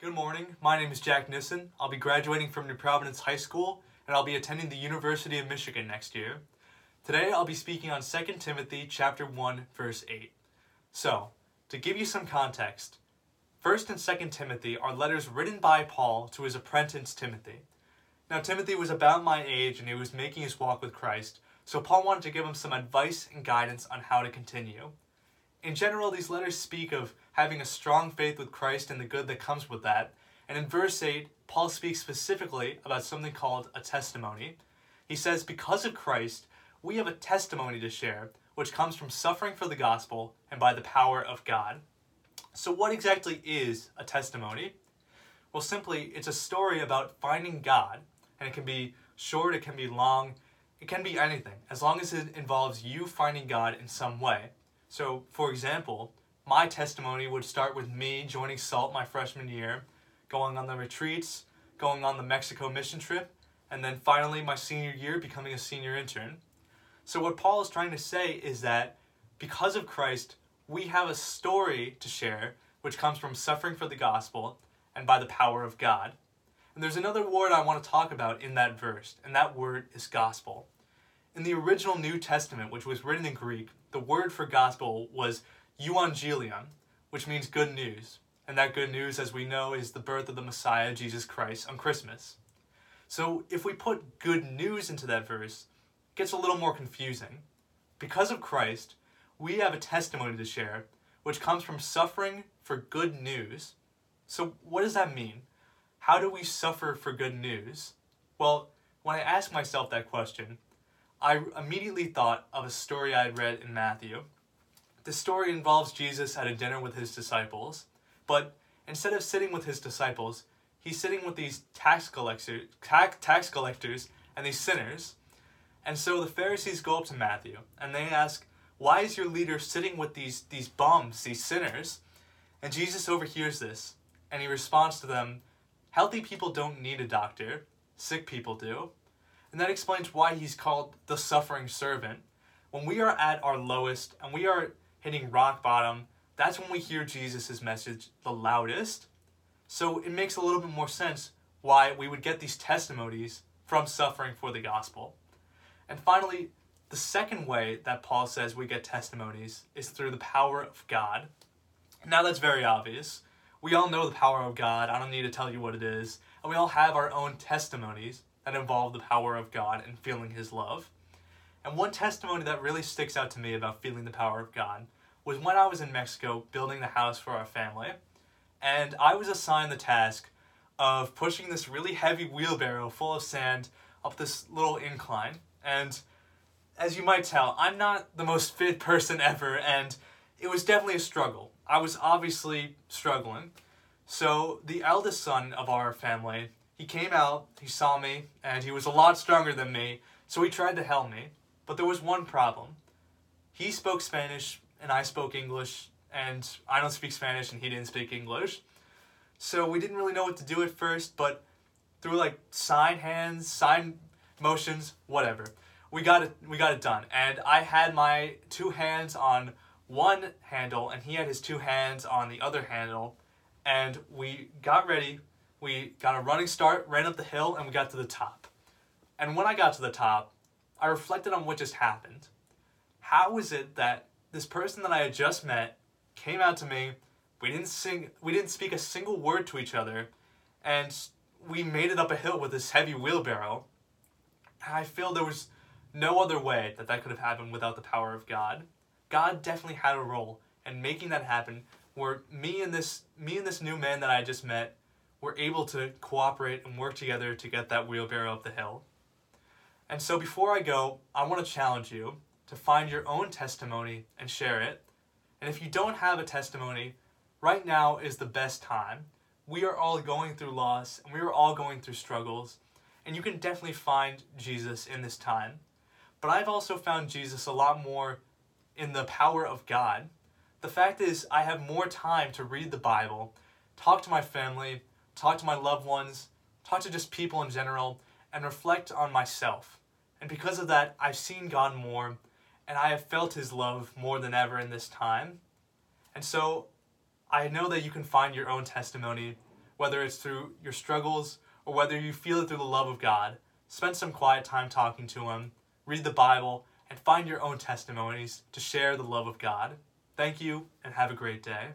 Good morning, my name is Jack Nissen. I'll be graduating from New Providence High School, and I'll be attending the University of Michigan next year. Today I'll be speaking on 2 Timothy chapter 1, verse 8. So, to give you some context, 1 and 2 Timothy are letters written by Paul to his apprentice Timothy. Now Timothy was about my age and he was making his walk with Christ, so Paul wanted to give him some advice and guidance on how to continue. In general, these letters speak of having a strong faith with Christ and the good that comes with that. And in verse 8, Paul speaks specifically about something called a testimony. He says, because of Christ, we have a testimony to share, which comes from suffering for the gospel and by the power of God. So what exactly is a testimony? Well, simply, it's a story about finding God, and it can be short, it can be long, it can be anything, as long as it involves you finding God in some way. So, for example, my testimony would start with me joining SALT my freshman year, going on the retreats, going on the Mexico mission trip, and then finally my senior year becoming a senior intern. So what Paul is trying to say is that because of Christ, we have a story to share, which comes from suffering for the gospel and by the power of God. And there's another word I want to talk about in that verse, and that word is gospel. In the original New Testament, which was written in Greek, the word for gospel was euangelion, which means good news. And that good news, as we know, is the birth of the Messiah, Jesus Christ, on Christmas. So if we put good news into that verse, it gets a little more confusing. Because of Christ, we have a testimony to share, which comes from suffering for good news. So what does that mean? How do we suffer for good news? Well, when I ask myself that question, I immediately thought of a story I had read in Matthew. The story involves Jesus at a dinner with his disciples, but instead of sitting with his disciples, he's sitting with these tax collectors and these sinners. And so the Pharisees go up to Matthew and they ask, why is your leader sitting with these bums, these sinners? And Jesus overhears this and he responds to them, healthy people don't need a doctor, sick people do. And that explains why he's called the suffering servant. When we are at our lowest and we are hitting rock bottom, that's when we hear Jesus' message the loudest. So it makes a little bit more sense why we would get these testimonies from suffering for the gospel. And finally, the second way that Paul says we get testimonies is through the power of God. Now that's very obvious. We all know the power of God. I don't need to tell you what it is. And we all have our own testimonies that involve the power of God and feeling his love. And one testimony that really sticks out to me about feeling the power of God was when I was in Mexico building the house for our family, and I was assigned the task of pushing this really heavy wheelbarrow full of sand up this little incline. And as you might tell, I'm not the most fit person ever, and it was definitely a struggle. I was obviously struggling. So the eldest son of our family, he came out, he saw me, and he was a lot stronger than me, so he tried to help me. But there was one problem. He spoke Spanish, and I spoke English, and I don't speak Spanish, and he didn't speak English. So we didn't really know what to do at first, but through like sign hands, sign motions, whatever, we got it done. And I had my two hands on one handle, and he had his two hands on the other handle, and we got ready. We got a running start, ran up the hill, and we got to the top. And when I got to the top, I reflected on what just happened. How was it that this person that I had just met came out to me, we didn't speak a single word to each other, and we made it up a hill with this heavy wheelbarrow? And I feel there was no other way that that could have happened without the power of God. God definitely had a role in making that happen, where me and this new man that I had just met were able to cooperate and work together to get that wheelbarrow up the hill. And so before I go, I want to challenge you to find your own testimony and share it. And if you don't have a testimony, right now is the best time. We are all going through loss, and we are all going through struggles, and you can definitely find Jesus in this time. But I've also found Jesus a lot more in the power of God. The fact is, I have more time to read the Bible, talk to my family, talk to my loved ones, talk to just people in general, and reflect on myself. And because of that, I've seen God more, and I have felt his love more than ever in this time. And so I know that you can find your own testimony. whether it's through your struggles or whether you feel it through the love of God. Spend some quiet time talking to Him, read the Bible, and find your own testimonies to share the love of God. Thank you, and have a great day.